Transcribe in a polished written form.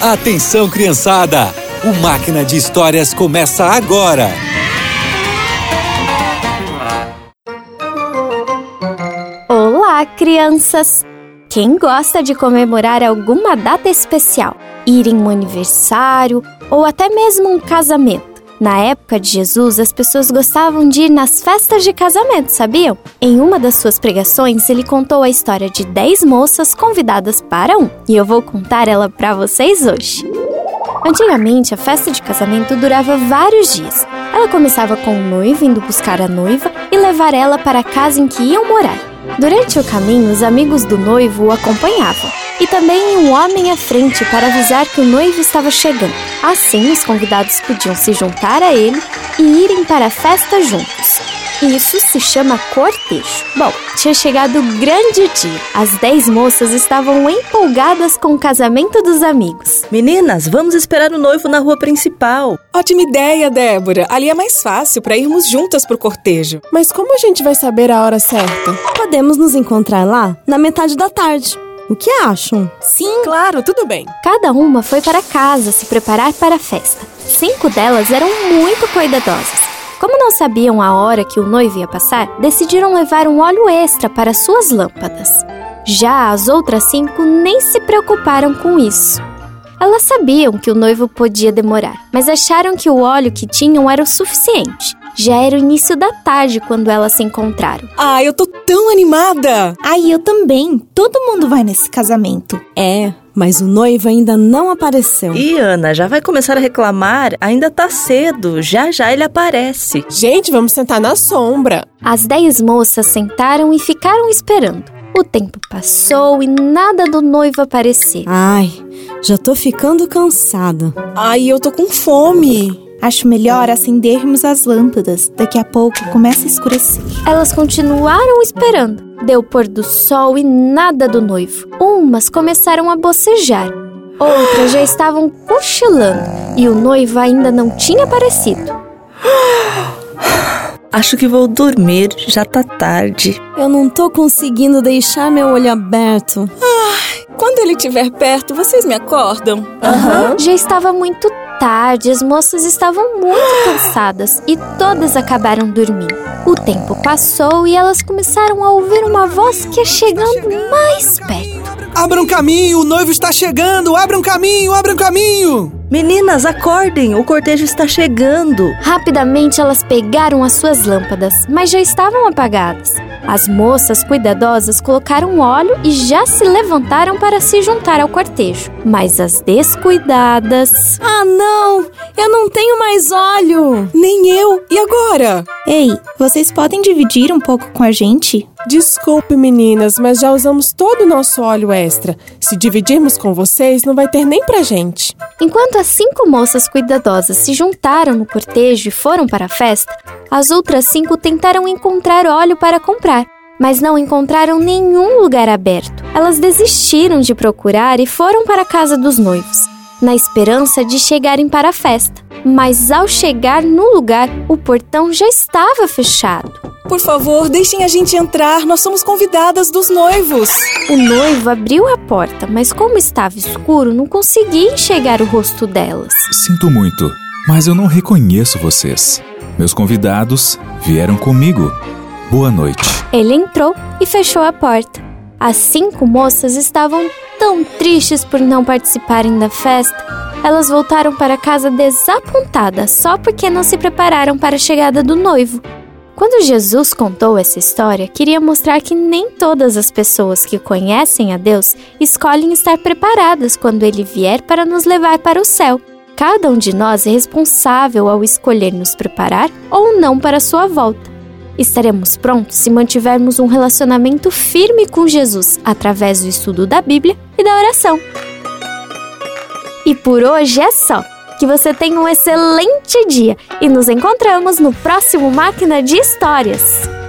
Atenção, criançada! O Máquina de Histórias começa agora! Olá, crianças! Quem gosta de comemorar alguma data especial, ir em um aniversário ou até mesmo um casamento? Na época de Jesus, as pessoas gostavam de ir nas festas de casamento, sabiam? Em uma das suas pregações, ele contou a história de 10 moças convidadas para um, e eu vou contar ela para vocês hoje. Antigamente, a festa de casamento durava vários dias. Ela começava com o noivo indo buscar a noiva e levar ela para a casa em que iam morar. Durante o caminho, os amigos do noivo o acompanhavam, e também um homem à frente para avisar que o noivo estava chegando. Assim, os convidados podiam se juntar a ele e irem para a festa juntos. Isso se chama cortejo. Bom, tinha chegado o grande dia. As 10 moças estavam empolgadas com o casamento dos amigos. Meninas, vamos esperar o noivo na rua principal. Ótima ideia, Débora. Ali é mais fácil para irmos juntas pro cortejo. Mas como a gente vai saber a hora certa? Podemos nos encontrar lá na metade da tarde. O que acham? Sim, claro, tudo bem. Cada uma foi para casa se preparar para a festa. 5 delas eram muito cuidadosas. Como não sabiam a hora que o noivo ia passar, decidiram levar um óleo extra para suas lâmpadas. Já as outras 5 nem se preocuparam com isso. Elas sabiam que o noivo podia demorar, mas acharam que o óleo que tinham era o suficiente. Já era o início da tarde quando elas se encontraram. Ah, eu tô tão animada! Ai, eu também. Todo mundo vai nesse casamento. É, mas o noivo ainda não apareceu. Ih, Ana, já vai começar a reclamar? Ainda tá cedo. Já, já ele aparece. Gente, vamos sentar na sombra. As 10 moças sentaram e ficaram esperando. O tempo passou e nada do noivo aparecer. Ai, já tô ficando cansada. Ai, eu tô com fome. Acho melhor acendermos as lâmpadas. Daqui a pouco começa a escurecer. Elas continuaram esperando. Deu pôr do sol e nada do noivo. Umas começaram a bocejar. Outras já estavam cochilando. E o noivo ainda não tinha aparecido. Acho que vou dormir. Já tá tarde. Eu não tô conseguindo deixar meu olho aberto. Ai, quando ele estiver perto, vocês me acordam? Uhum. Já estava muito tarde, as moças estavam muito cansadas e todas acabaram dormindo. O tempo passou e elas começaram a ouvir uma voz que ia chegando mais perto. Abram caminho, o noivo está chegando! Abram caminho, abram caminho! Meninas, acordem, o cortejo está chegando! Rapidamente elas pegaram as suas lâmpadas, mas já estavam apagadas. As moças cuidadosas colocaram óleo e já se levantaram para se juntar ao cortejo. Mas as descuidadas... Ah, não! Eu não tenho mais óleo! Nem eu! E agora? Ei, vocês podem dividir um pouco com a gente? Desculpe, meninas, mas já usamos todo o nosso óleo extra. Se dividirmos com vocês, não vai ter nem pra gente. Enquanto as 5 moças cuidadosas se juntaram no cortejo e foram para a festa, as outras 5 tentaram encontrar óleo para comprar, mas não encontraram nenhum lugar aberto. Elas desistiram de procurar e foram para a casa dos noivos, na esperança de chegarem para a festa. Mas ao chegar no lugar, o portão já estava fechado. Por favor, deixem a gente entrar, nós somos convidadas dos noivos. O noivo abriu a porta, mas como estava escuro, não conseguia enxergar o rosto delas. Sinto muito, mas eu não reconheço vocês. Meus convidados vieram comigo. Boa noite. Ele entrou e fechou a porta. As 5 moças estavam tão tristes por não participarem da festa. Elas voltaram para casa desapontadas, só porque não se prepararam para a chegada do noivo. Quando Jesus contou essa história, queria mostrar que nem todas as pessoas que conhecem a Deus escolhem estar preparadas quando Ele vier para nos levar para o céu. Cada um de nós é responsável ao escolher nos preparar ou não para a sua volta. Estaremos prontos se mantivermos um relacionamento firme com Jesus através do estudo da Bíblia e da oração. E por hoje é só. Que você tenha um excelente dia e nos encontramos no próximo Máquina de Histórias.